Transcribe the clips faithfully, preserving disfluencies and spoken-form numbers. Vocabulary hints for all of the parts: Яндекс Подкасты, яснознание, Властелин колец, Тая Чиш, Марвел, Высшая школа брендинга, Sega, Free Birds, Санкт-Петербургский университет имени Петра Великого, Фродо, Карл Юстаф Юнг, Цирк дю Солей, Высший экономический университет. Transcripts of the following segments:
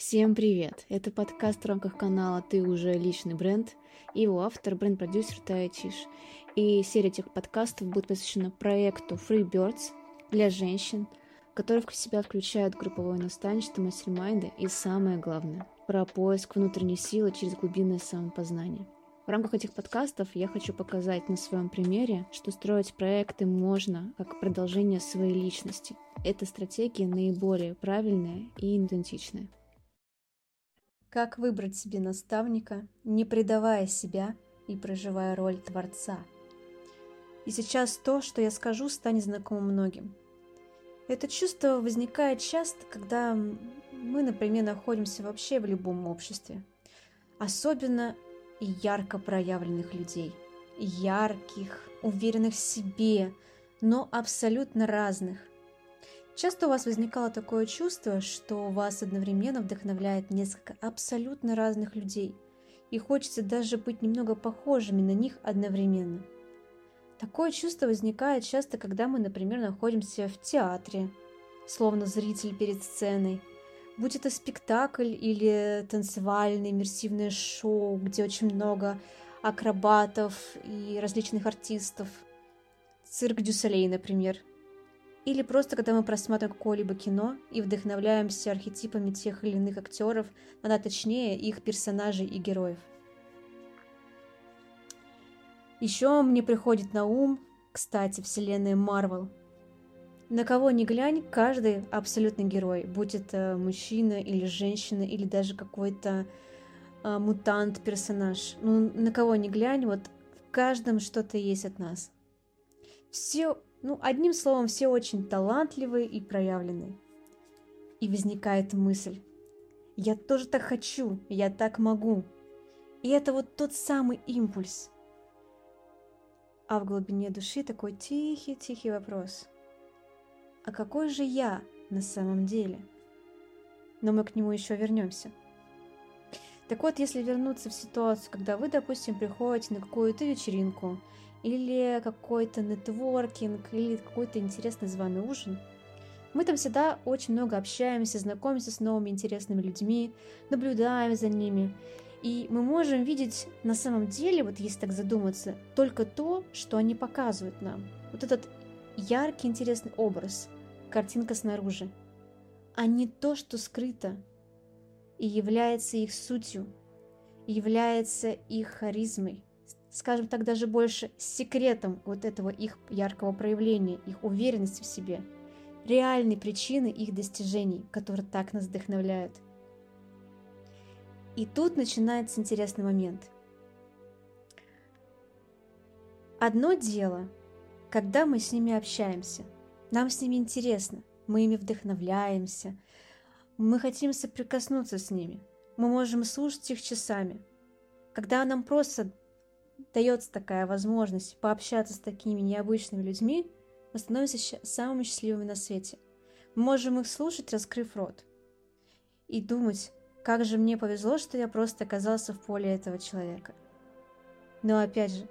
Всем привет! Это подкаст в рамках канала «Ты уже личный бренд», его автор, бренд-продюсер Тая Чиш. И серия этих подкастов будет посвящена проекту Free Birds для женщин, который в себя включает групповое наставничество, мастер-майнды и, самое главное, про поиск внутренней силы через глубинное самопознание. В рамках этих подкастов я хочу показать на своем примере, что строить проекты можно как продолжение своей личности. Эта стратегия наиболее правильная и идентичная. Как выбрать себе наставника, не предавая себя и проживая роль творца? И сейчас то, что я скажу, станет знакомо многим. Это чувство возникает часто, когда мы, например, находимся вообще в любом обществе. Особенно ярко проявленных людей. Ярких, уверенных в себе, но абсолютно разных. Часто у вас возникало такое чувство, что вас одновременно вдохновляет несколько абсолютно разных людей, и хочется даже быть немного похожими на них одновременно. Такое чувство возникает часто, когда мы, например, находимся в театре, словно зритель перед сценой, будь это спектакль или танцевальное иммерсивное шоу, где очень много акробатов и различных артистов, цирк дю Солей, например. Или просто, когда мы просматриваем какое-либо кино и вдохновляемся архетипами тех или иных актеров, а точнее их персонажей и героев. Еще мне приходит на ум, кстати, вселенная Марвел. На кого ни глянь, каждый абсолютный герой, будь это мужчина или женщина, или даже какой-то э, мутант-персонаж. Ну, на кого ни глянь, вот в каждом что-то есть от нас. Все... Ну, одним словом, все очень талантливые и проявленные. И возникает мысль: я тоже так хочу, я так могу. И это вот тот самый импульс. А в глубине души такой тихий-тихий вопрос: а какой же я на самом деле? Но мы к нему еще вернемся. Так вот, если вернуться в ситуацию, когда вы, допустим, приходите на какую-то вечеринку, или какой-то нетворкинг, или какой-то интересный званый ужин. Мы там всегда очень много общаемся, знакомимся с новыми интересными людьми, наблюдаем за ними. И мы можем видеть на самом деле, вот если так задуматься, только то, что они показывают нам. Вот этот яркий, интересный образ, картинка снаружи, а не то, что скрыто и является их сутью, является их харизмой. Скажем так, даже больше секретом вот этого их яркого проявления, их уверенности в себе, реальной причины их достижений, которые так нас вдохновляют. И тут начинается интересный момент. Одно дело, когда мы с ними общаемся, нам с ними интересно, мы ими вдохновляемся, мы хотим соприкоснуться с ними, мы можем слушать их часами, когда нам просто дается такая возможность пообщаться с такими необычными людьми, мы становимся щ- самыми счастливыми на свете. Мы можем их слушать, раскрыв рот, и думать: как же мне повезло, что я просто оказался в поле этого человека. Но опять же,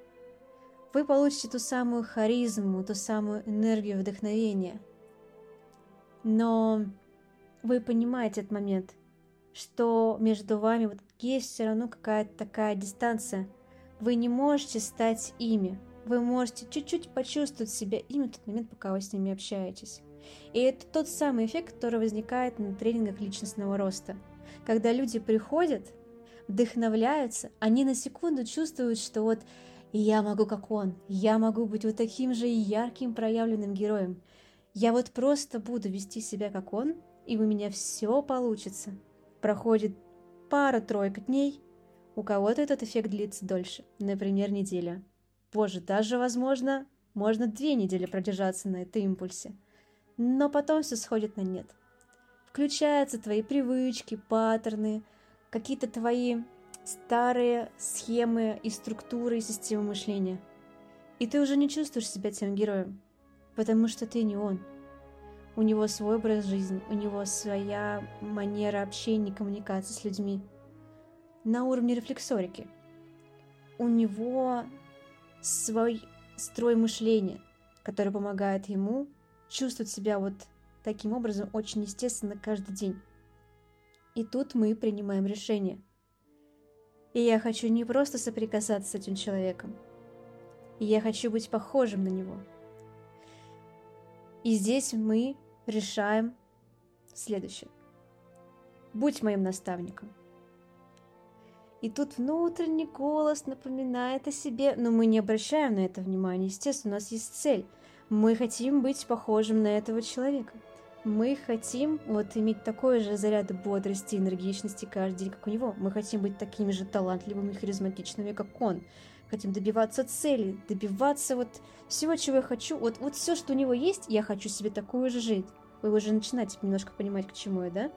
вы получите ту самую харизму, ту самую энергию вдохновения. Но вы понимаете этот момент, что между вами вот есть все равно какая-то такая дистанция. Вы не можете стать ими, вы можете чуть-чуть почувствовать себя ими в тот момент, пока вы с ними общаетесь. И это тот самый эффект, который возникает на тренингах личностного роста. Когда люди приходят, вдохновляются, они на секунду чувствуют, что вот я могу как он, я могу быть вот таким же ярким проявленным героем. Я вот просто буду вести себя как он, и у меня все получится. Проходит пара-тройка дней, у кого-то этот эффект длится дольше, например, неделя. Позже даже, возможно, можно две недели продержаться на этом импульсе. Но потом все сходит на нет. Включаются твои привычки, паттерны, какие-то твои старые схемы и структуры, и системы мышления. И ты уже не чувствуешь себя тем героем, потому что ты не он. У него свой образ жизни, у него своя манера общения и коммуникации с людьми. На уровне рефлексорики. У него свой строй мышления, который помогает ему чувствовать себя вот таким образом очень естественно каждый день. И тут мы принимаем решение. И я хочу не просто соприкасаться с этим человеком. Я хочу быть похожим на него. И здесь мы решаем следующее. Будь моим наставником. И тут внутренний голос напоминает о себе, но мы не обращаем на это внимания. Естественно, у нас есть цель. Мы хотим быть похожим на этого человека. Мы хотим вот иметь такой же заряд бодрости, энергичности каждый день, как у него. Мы хотим быть такими же талантливыми и харизматичными, как он. Хотим добиваться цели, добиваться вот всего, чего я хочу. Вот, вот все, что у него есть, я хочу себе такую же жить. Вы уже начинаете немножко понимать, к чему я, да?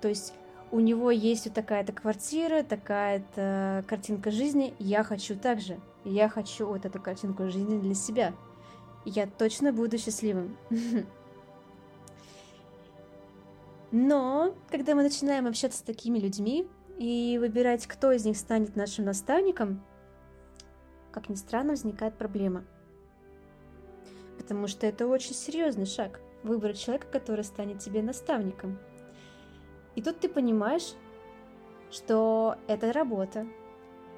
То есть у него есть вот такая-то квартира, такая-то картинка жизни. Я хочу так же. Я хочу вот эту картинку жизни для себя. Я точно буду счастливым. Но когда мы начинаем общаться с такими людьми и выбирать, кто из них станет нашим наставником, как ни странно, возникает проблема. Потому что это очень серьезный шаг – выбрать человека, который станет тебе наставником. И тут ты понимаешь, что это работа,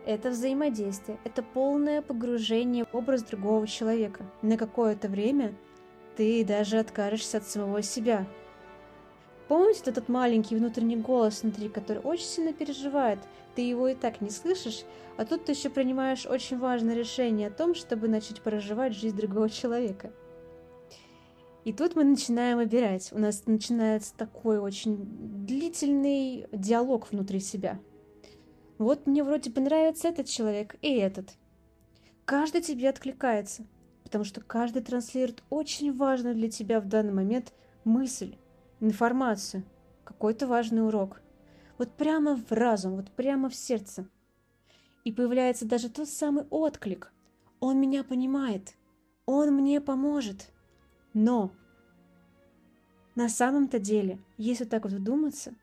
это взаимодействие, это полное погружение в образ другого человека. На какое-то время ты даже откажешься от самого себя. Помните этот маленький внутренний голос внутри, который очень сильно переживает? Ты его и так не слышишь, а тут ты еще принимаешь очень важное решение о том, чтобы начать проживать жизнь другого человека. И тут мы начинаем выбирать. У нас начинается такой очень длительный диалог внутри себя. Вот мне вроде бы нравится этот человек и этот. Каждый тебе откликается, потому что каждый транслирует очень важную для тебя в данный момент мысль, информацию, какой-то важный урок. Вот прямо в разум, вот прямо в сердце. И появляется даже тот самый отклик. Он меня понимает, он мне поможет. Но на самом-то деле, если так вот вдуматься,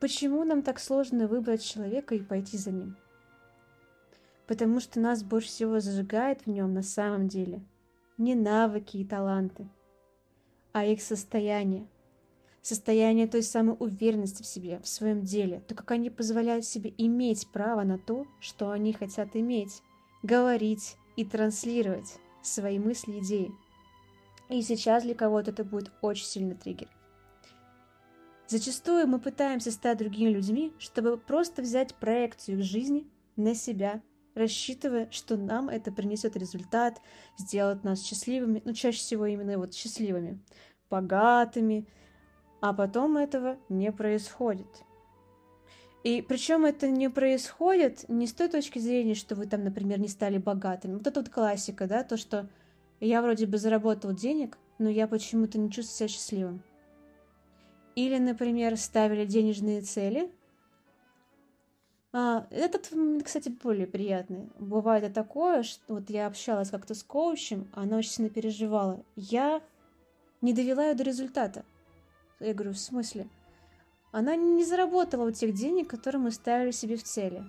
почему нам так сложно выбрать человека и пойти за ним? Потому что нас больше всего зажигает в нем на самом деле не навыки и таланты, а их состояние. Состояние той самой уверенности в себе, в своем деле, то, как они позволяют себе иметь право на то, что они хотят иметь, говорить и транслировать свои мысли и идеи. И сейчас для кого-то это будет очень сильный триггер. Зачастую мы пытаемся стать другими людьми, чтобы просто взять проекцию их жизни на себя, рассчитывая, что нам это принесет результат, сделает нас счастливыми, ну чаще всего именно вот счастливыми, богатыми, а потом этого не происходит. И причем это не происходит не с той точки зрения, что вы там, например, не стали богатыми. Вот это вот классика, да, то, что я вроде бы заработал денег, но я почему-то не чувствую себя счастливым. Или, например, ставили денежные цели. А, этот, кстати, более приятный. Бывает и такое, что вот я общалась как-то с коучем, она очень сильно переживала. Я не довела ее до результата. Я говорю, в смысле? Она не заработала у тех денег, которые мы ставили себе в цели.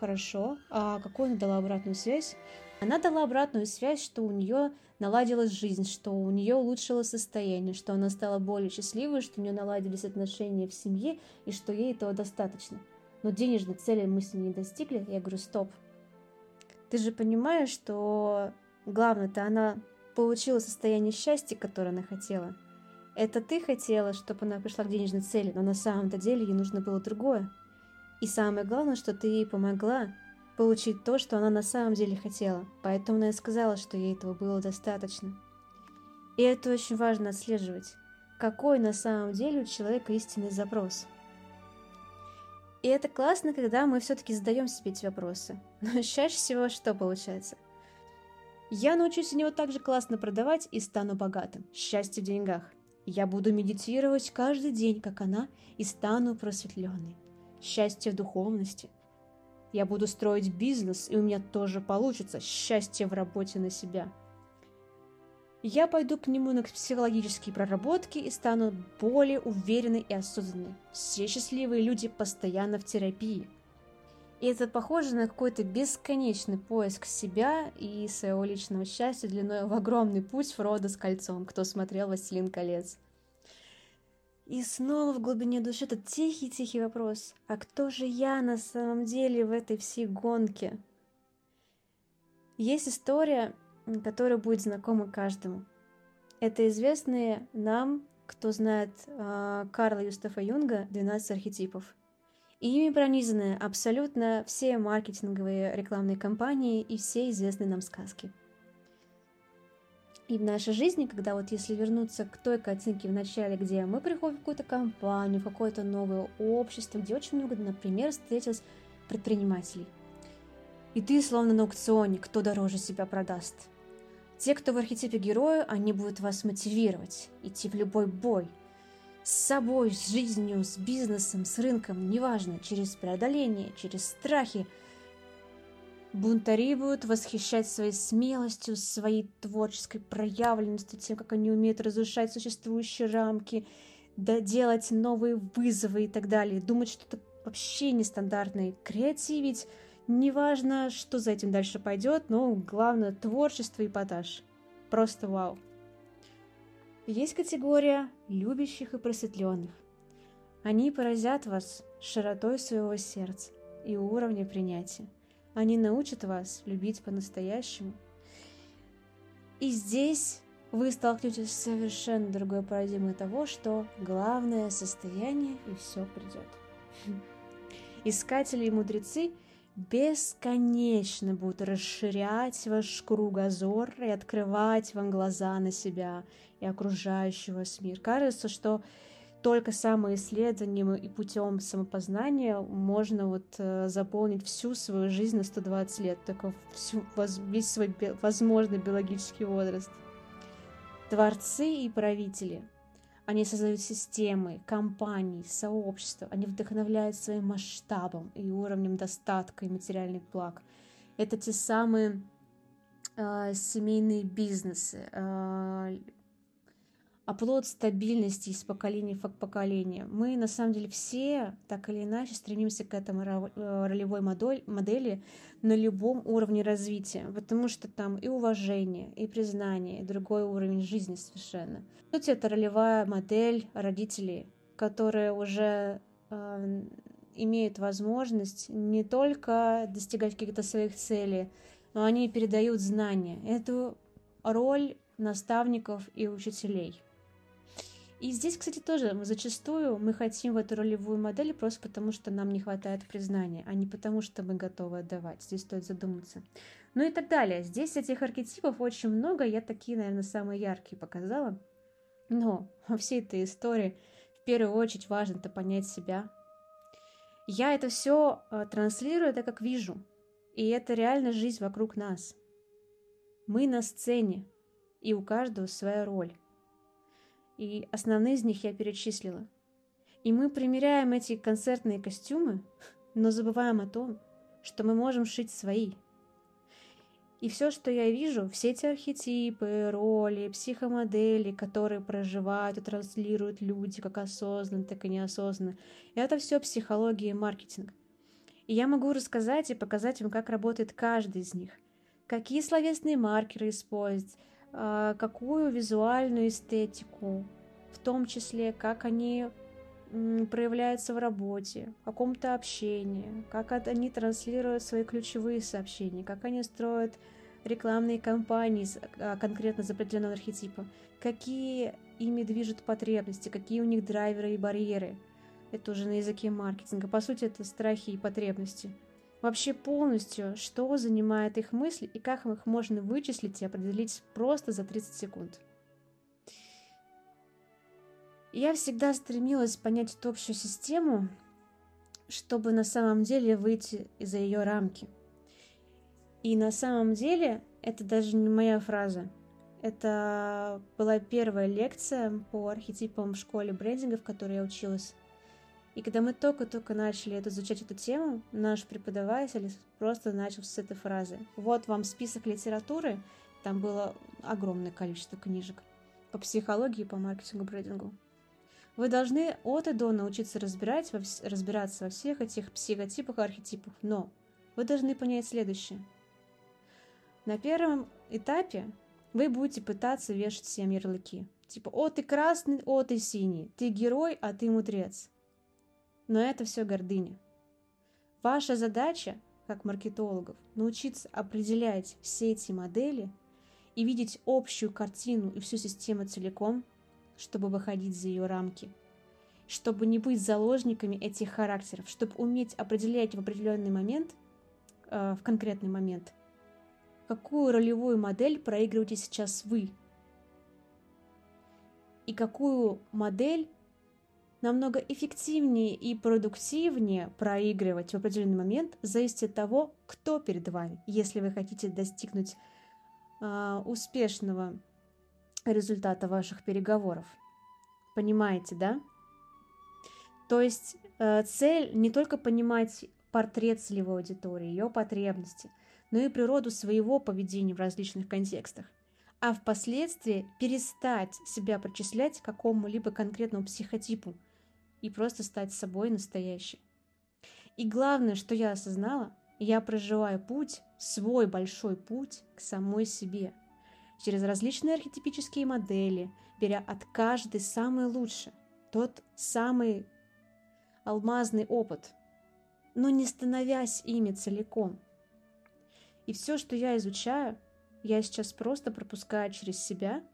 Хорошо. А какую она дала обратную связь? Она дала обратную связь, что у нее наладилась жизнь, что у нее улучшилось состояние, что она стала более счастливой, что у нее наладились отношения в семье и что ей этого достаточно. Но денежной цели мы с ней не достигли. Я говорю, стоп. Ты же понимаешь, что главное-то она получила состояние счастья, которое она хотела. Это ты хотела, чтобы она пришла к денежной цели, но на самом-то деле ей нужно было другое. И самое главное, что ты ей помогла получить то, что она на самом деле хотела. Поэтому она и сказала, что ей этого было достаточно. И это очень важно отслеживать. Какой на самом деле у человека истинный запрос. И это классно, когда мы все-таки задаем себе эти вопросы. Но чаще всего что получается? Я научусь у него так же классно продавать и стану богатым. Счастье в деньгах. Я буду медитировать каждый день, как она, и стану просветленной. Счастье в духовности. Я буду строить бизнес, и у меня тоже получится. Счастье в работе на себя. Я пойду к нему на психологические проработки и стану более уверенной и осознанной. Все счастливые люди постоянно в терапии. И это похоже на какой-то бесконечный поиск себя и своего личного счастья длиной в огромный путь Фродо с кольцом, кто смотрел «Властелин колец». И снова в глубине души этот тихий-тихий вопрос: а кто же я на самом деле в этой всей гонке? Есть история, которая будет знакома каждому. Это известные нам, кто знает Карла Юстафа Юнга, двенадцать архетипов. И ими пронизаны абсолютно все маркетинговые рекламные кампании и все известные нам сказки. И в нашей жизни, когда вот если вернуться к той картинке в начале, где мы приходим в какую-то компанию, в какое-то новое общество, где очень много, например, встретилось предпринимателей. И ты словно на аукционе, кто дороже себя продаст. Те, кто в архетипе героя, они будут вас мотивировать, идти в любой бой. С собой, с жизнью, с бизнесом, с рынком, неважно, через преодоление, через страхи. Бунтари будут восхищать своей смелостью, своей творческой проявленностью, тем, как они умеют разрушать существующие рамки, доделать новые вызовы и так далее, думать что-то вообще нестандартное, креативить, неважно, что за этим дальше пойдет, но главное творчество и эпатаж. Просто вау! Есть категория любящих и просветленных. Они поразят вас широтой своего сердца и уровня принятия. Они научат вас любить по-настоящему. И здесь вы столкнетесь с совершенно другой парадигмой того, что главное состояние и все придет. Искатели и мудрецы бесконечно будут расширять ваш кругозор и открывать вам глаза на себя и окружающий вас мир. Кажется, что только самоисследованием и путем самопознания можно вот заполнить всю свою жизнь на сто двадцать лет, только всю, весь свой возможный биологический возраст. Творцы и правители. Они создают системы, компании, сообщества. Они вдохновляют своим масштабом и уровнем достатка и материальных благ. Это те самые э, семейные бизнесы, э, оплот стабильности из поколения в поколение. Мы, на самом деле, все так или иначе стремимся к этому ролевой модели на любом уровне развития, потому что там и уважение, и признание, и другой уровень жизни совершенно. По сути, это ролевая модель родителей, которые уже э, имеют возможность не только достигать каких-то своих целей, но они передают знания. Эту роль наставников и учителей. И здесь, кстати, тоже зачастую мы хотим в эту ролевую модель просто потому, что нам не хватает признания, а не потому, что мы готовы отдавать. Здесь стоит задуматься. Ну и так далее. Здесь этих архетипов очень много. Я такие, наверное, самые яркие показала. Но во всей этой истории в первую очередь важно-то понять себя. Я это все транслирую так, как вижу. И это реально жизнь вокруг нас. Мы на сцене, и у каждого своя роль. И основные из них я перечислила. И мы примеряем эти концертные костюмы, но забываем о том, что мы можем шить свои. И все, что я вижу, все эти архетипы, роли, психомодели, которые проживают и транслируют люди, как осознанно, так и неосознанно, это все психология и маркетинг. И я могу рассказать и показать вам, как работает каждый из них, какие словесные маркеры использовать, какую визуальную эстетику, в том числе, как они проявляются в работе, в каком-то общении, как они транслируют свои ключевые сообщения, как они строят рекламные кампании конкретно за определенного архетипа, какие ими движут потребности, какие у них драйверы и барьеры. Это уже на языке маркетинга. По сути, это страхи и потребности. Вообще полностью, что занимает их мысли и как их можно вычислить и определить просто за тридцать секунд. Я всегда стремилась понять эту общую систему, чтобы на самом деле выйти за ее рамки. И на самом деле, это даже не моя фраза, это была первая лекция по архетипам в школе брендинга, в которой я училась. И когда мы только-только начали изучать эту тему, наш преподаватель просто начал с этой фразы. Вот вам список литературы, там было огромное количество книжек по психологии, по маркетингу, брендингу. Вы должны от и до научиться разбирать, разбираться во всех этих психотипах и архетипах, но вы должны понять следующее. На первом этапе вы будете пытаться вешать всем ярлыки. Типа, о, ты красный, о, ты синий, ты герой, а ты мудрец. Но это все гордыня. Ваша задача, как маркетологов, научиться определять все эти модели и видеть общую картину и всю систему целиком, чтобы выходить за ее рамки, чтобы не быть заложниками этих характеров, чтобы уметь определять в определенный момент, э, в конкретный момент, какую ролевую модель проигрываете сейчас вы, и какую модель намного эффективнее и продуктивнее проигрывать в определенный момент, зависит от того, кто перед вами. Если вы хотите достигнуть э, успешного результата ваших переговоров. Понимаете, да? То есть э, цель не только понимать портрет целевой аудитории, ее потребности, но и природу своего поведения в различных контекстах, а впоследствии перестать себя причислять к какому-либо конкретному психотипу и просто стать собой настоящей. И главное, что я осознала, я проживаю путь, свой большой путь к самой себе, через различные архетипические модели, беря от каждой самое лучшее, тот самый алмазный опыт, но не становясь ими целиком. И все, что я изучаю, я сейчас просто пропускаю через себя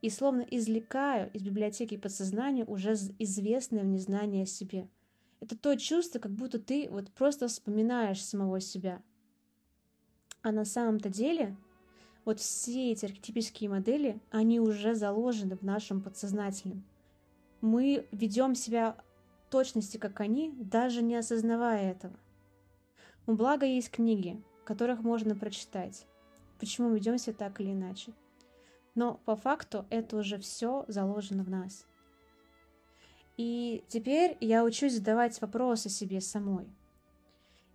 и словно извлекаю из библиотеки подсознания уже известное мне знание о себе. Это то чувство, как будто ты вот просто вспоминаешь самого себя. А на самом-то деле вот все эти архетипические модели, они уже заложены в нашем подсознательном. Мы ведем себя в точности, как они, даже не осознавая этого. Благо есть книги, которых можно прочитать, почему мы ведем себя так или иначе. Но по факту это уже все заложено в нас. И теперь я учусь задавать вопросы себе самой.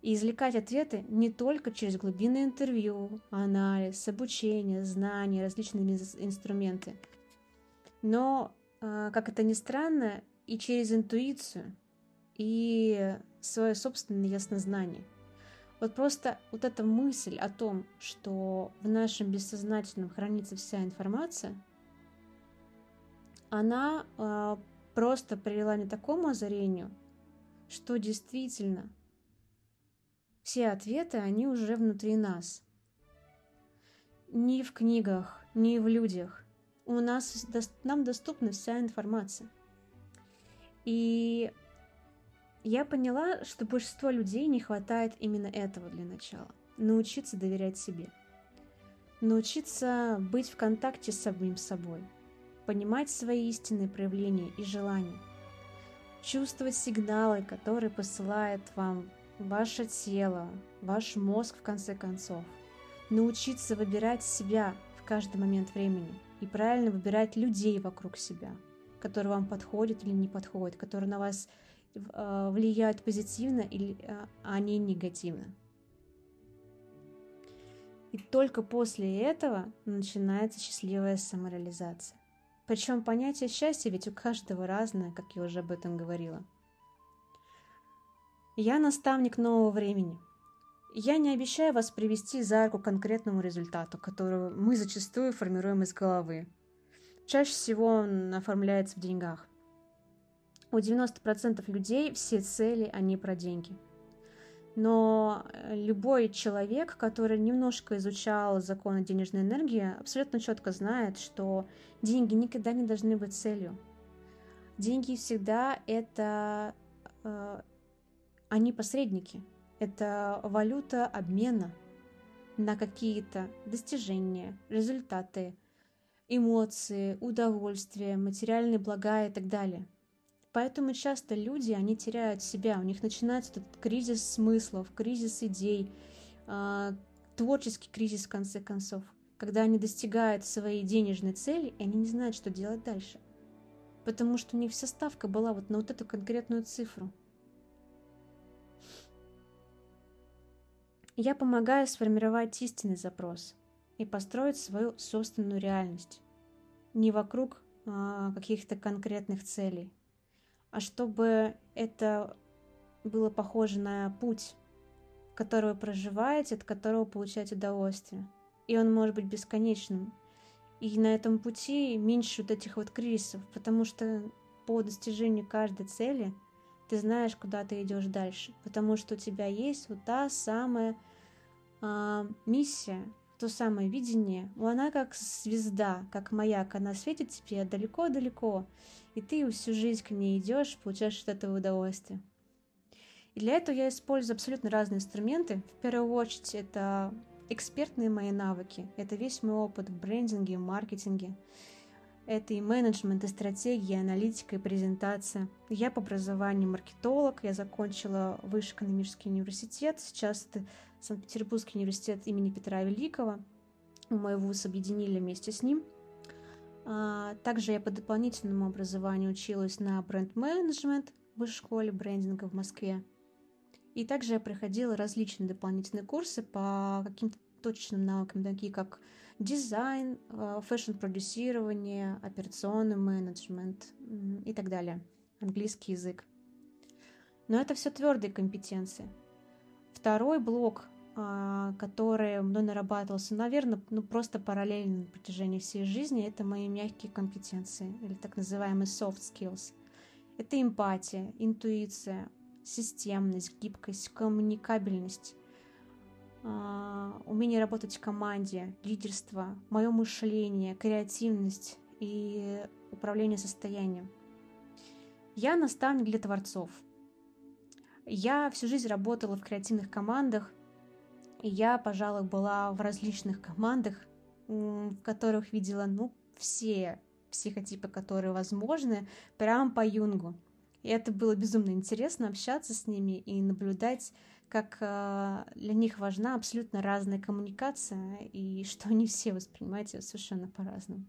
И извлекать ответы не только через глубинное интервью, анализ, обучение, знания, различные инструменты, но, как это ни странно, и через интуицию, и свое собственное яснознание. Вот просто вот эта мысль о том, что в нашем бессознательном хранится вся информация, она просто привела меня к такому озарению, что действительно все ответы, они уже внутри нас. Ни в книгах, ни в людях. У нас, нам доступна вся информация. И я поняла, что большинству людей не хватает именно этого для начала. Научиться доверять себе. Научиться быть в контакте с самим собой. Понимать свои истинные проявления и желания. Чувствовать сигналы, которые посылает вам ваше тело, ваш мозг, в конце концов. Научиться выбирать себя в каждый момент времени и правильно выбирать людей вокруг себя, которые вам подходят или не подходят, которые на вас э, влияют позитивно, или, э, а не негативно. И только после этого начинается счастливая самореализация. Причем понятие счастья ведь у каждого разное, как я уже об этом говорила. Я наставник нового времени. Я не обещаю вас привести за руку к конкретному результату, который мы зачастую формируем из головы. Чаще всего он оформляется в деньгах. У девяноста процентов людей все цели, они про деньги. Но любой человек, который немножко изучал законы денежной энергии, абсолютно четко знает, что деньги никогда не должны быть целью. Деньги всегда это... Они посредники. Это валюта обмена на какие-то достижения, результаты, эмоции, удовольствие, материальные блага и так далее. Поэтому часто люди, они теряют себя, у них начинается этот кризис смыслов, кризис идей, творческий кризис в конце концов, когда они достигают своей денежной цели, и они не знают, что делать дальше. Потому что у них вся ставка была вот на вот эту конкретную цифру. Я помогаю сформировать истинный запрос и построить свою собственную реальность. Не вокруг а, каких-то конкретных целей, а чтобы это было похоже на путь, который вы проживаете, от которого получаете удовольствие. И он может быть бесконечным. И на этом пути меньше вот этих вот кризисов, потому что по достижению каждой цели ты знаешь, куда ты идешь дальше, потому что у тебя есть вот та самая э, миссия, то самое видение. Она как звезда, как маяк, она светит тебе далеко-далеко, и ты всю жизнь к ней идешь, получаешь от этого удовольствие. И для этого я использую абсолютно разные инструменты. В первую очередь это экспертные мои навыки, это весь мой опыт в брендинге, в маркетинге. Это и менеджмент, и стратегия, и аналитика, и презентация. Я по образованию маркетолог, я закончила Высший экономический университет, сейчас это Санкт-Петербургский университет имени Петра Великого, мой вуз объединили вместе с ним. Также я по дополнительному образованию училась на бренд-менеджмент в Высшей школе брендинга в Москве. И также я проходила различные дополнительные курсы по каким-то точным навыкам, такие как дизайн, фэшн-продюсирование, операционный менеджмент и так далее, английский язык. Но это все твердые компетенции. Второй блок, который мной нарабатывался, наверное, ну, просто параллельно на протяжении всей жизни, это мои мягкие компетенции, или так называемые soft skills. Это эмпатия, интуиция, системность, гибкость, коммуникабельность, умение работать в команде, лидерство, мое мышление, креативность и управление состоянием. Я наставник для творцов. Я всю жизнь работала в креативных командах, и я, пожалуй, была в различных командах, в которых видела, ну, все психотипы, которые возможны, прямо по Юнгу. И это было безумно интересно общаться с ними и наблюдать, как для них важна абсолютно разная коммуникация, и что они все воспринимают ее совершенно по-разному.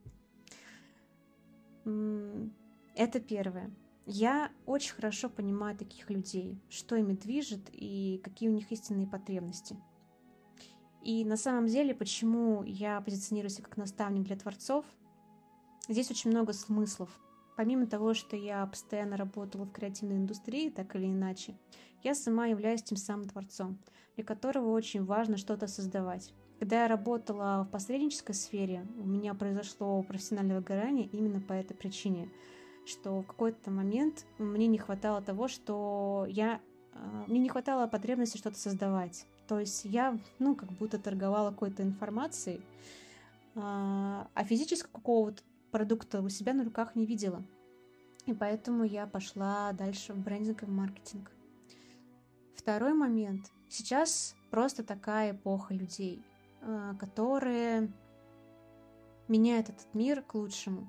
Это первое. Я очень хорошо понимаю таких людей, что ими движет и какие у них истинные потребности. И на самом деле, почему я позиционирую себя как наставник для творцов, здесь очень много смыслов. Помимо того, что я постоянно работала в креативной индустрии, так или иначе, я сама являюсь тем самым творцом, для которого очень важно что-то создавать. Когда я работала в посреднической сфере, у меня произошло профессиональное выгорание именно по этой причине, что в какой-то момент мне не хватало того, что я... Мне не хватало потребности что-то создавать. То есть я, ну, как будто торговала какой-то информацией, а физического какого-то продукта у себя на руках не видела. И поэтому я пошла дальше в брендинг и в маркетинг. Второй момент. Сейчас просто такая эпоха людей, которые меняют этот мир к лучшему,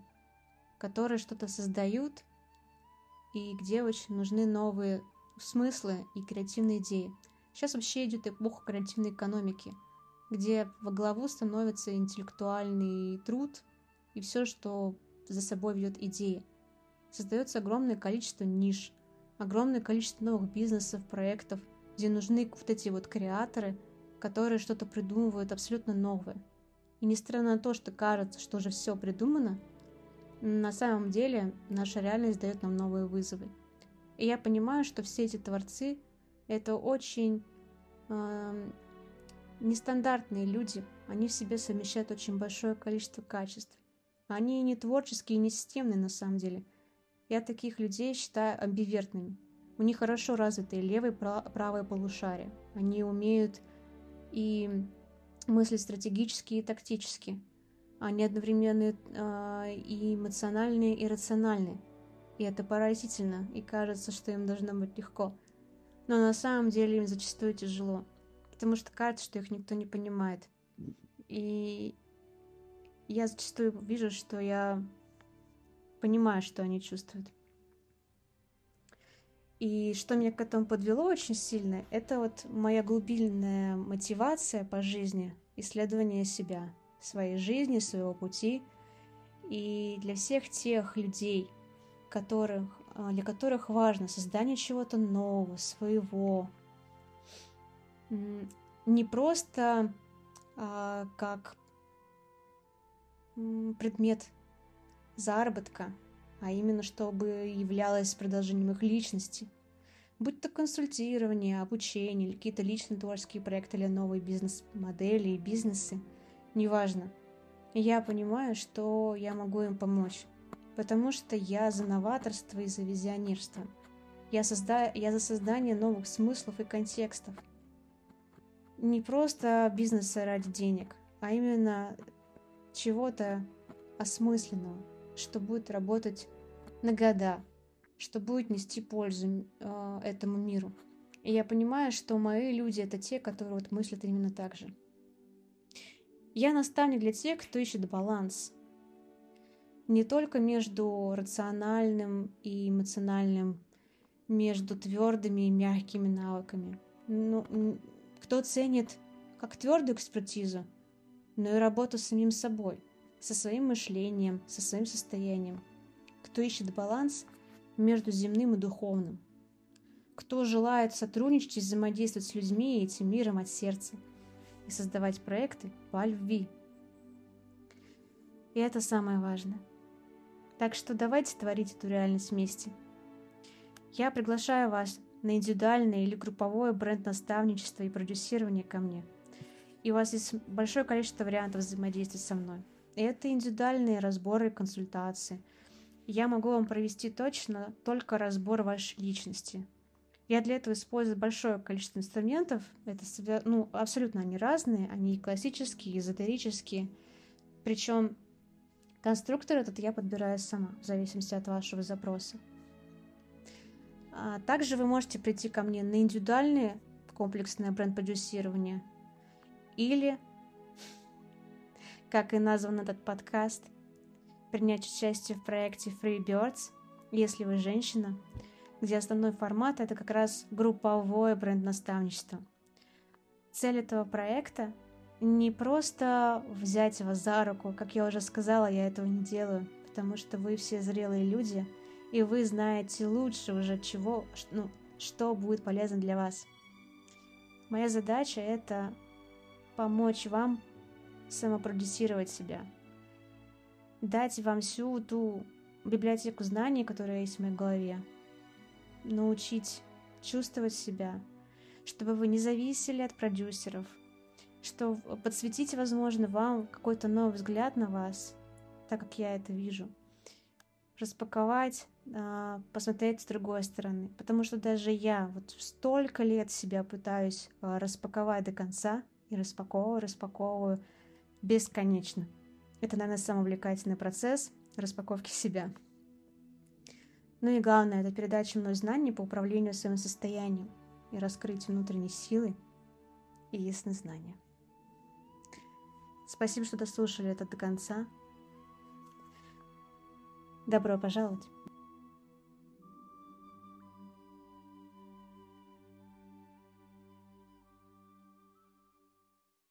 которые что-то создают, и где очень нужны новые смыслы и креативные идеи. Сейчас вообще идет эпоха креативной экономики, где во главу становится интеллектуальный труд, и все, что за собой ведет идеи. Создается огромное количество ниш, огромное количество новых бизнесов, проектов, где нужны вот эти вот креаторы, которые что-то придумывают абсолютно новое. И несмотря на то, что кажется, что уже все придумано, на самом деле наша реальность дает нам новые вызовы. И я понимаю, что все эти творцы — это очень э, нестандартные люди, они в себе совмещают очень большое количество качеств. Они не творческие, не системные на самом деле. Я таких людей считаю амбивертными. У них хорошо развитые левое и правое полушария. Они умеют и мыслить стратегически, и тактически. Они одновременно э, и эмоциональные, и рациональные. И это поразительно, и кажется, что им должно быть легко. Но на самом деле им зачастую тяжело, потому что кажется, что их никто не понимает. И... Я зачастую вижу, что я понимаю, что они чувствуют. И что меня к этому подвело очень сильно, это вот моя глубинная мотивация по жизни, исследование себя, своей жизни, своего пути. И для всех тех людей, которых, для которых важно создание чего-то нового, своего, не просто а, как предмет заработка, а именно чтобы являлось продолжением их личности. Будь то консультирование, обучение, или какие-то личные творческие проекты, или новые бизнес-модели и бизнесы, неважно. И я понимаю, что я могу им помочь, потому что я за новаторство и за визионерство. Я, созда... я за создание новых смыслов и контекстов. Не просто бизнеса ради денег, а именно чего-то осмысленного, что будет работать на года, что будет нести пользу э, этому миру. И я понимаю, что мои люди — это те, которые вот мыслят именно так же. Я наставник для тех, кто ищет баланс. Не только между рациональным и эмоциональным, между твердыми и мягкими навыками. Ну, кто ценит как твердую экспертизу, но и работу с самим собой, со своим мышлением, со своим состоянием. Кто ищет баланс между земным и духовным. Кто желает сотрудничать и взаимодействовать с людьми и этим миром от сердца. И создавать проекты по любви. И это самое важное. Так что давайте творить эту реальность вместе. Я приглашаю вас на индивидуальное или групповое бренд-наставничество и продюсирование ко мне. И у вас есть большое количество вариантов взаимодействия со мной. И это индивидуальные разборы и консультации. Я могу вам провести точно только разбор вашей личности. Я для этого использую большое количество инструментов. Это, ну, абсолютно они разные, они и классические, и эзотерические. Причем конструктор этот я подбираю сама, в зависимости от вашего запроса. А также вы можете прийти ко мне на индивидуальное комплексное бренд-продюсирование или, как и назван этот подкаст, принять участие в проекте Free Birds, если вы женщина, где основной формат — это как раз групповое бренд-наставничество. Цель этого проекта — не просто взять вас за руку, как я уже сказала, я этого не делаю, потому что вы все зрелые люди, и вы знаете лучше уже, чего, ну, что будет полезно для вас. Моя задача — это помочь вам самопродюсировать себя, дать вам всю ту библиотеку знаний, которая есть в моей голове, научить чувствовать себя, чтобы вы не зависели от продюсеров, чтобы подсветить, возможно, вам какой-то новый взгляд на вас, так как я это вижу, распаковать, посмотреть с другой стороны, потому что даже я вот столько лет себя пытаюсь распаковать до конца и распаковываю, распаковываю бесконечно. Это, наверное, самый увлекательный процесс распаковки себя. Ну и главное, это передача мной знаний по управлению своим состоянием и раскрытию внутренней силы и ясные знания. Спасибо, что дослушали это до конца. Добро пожаловать!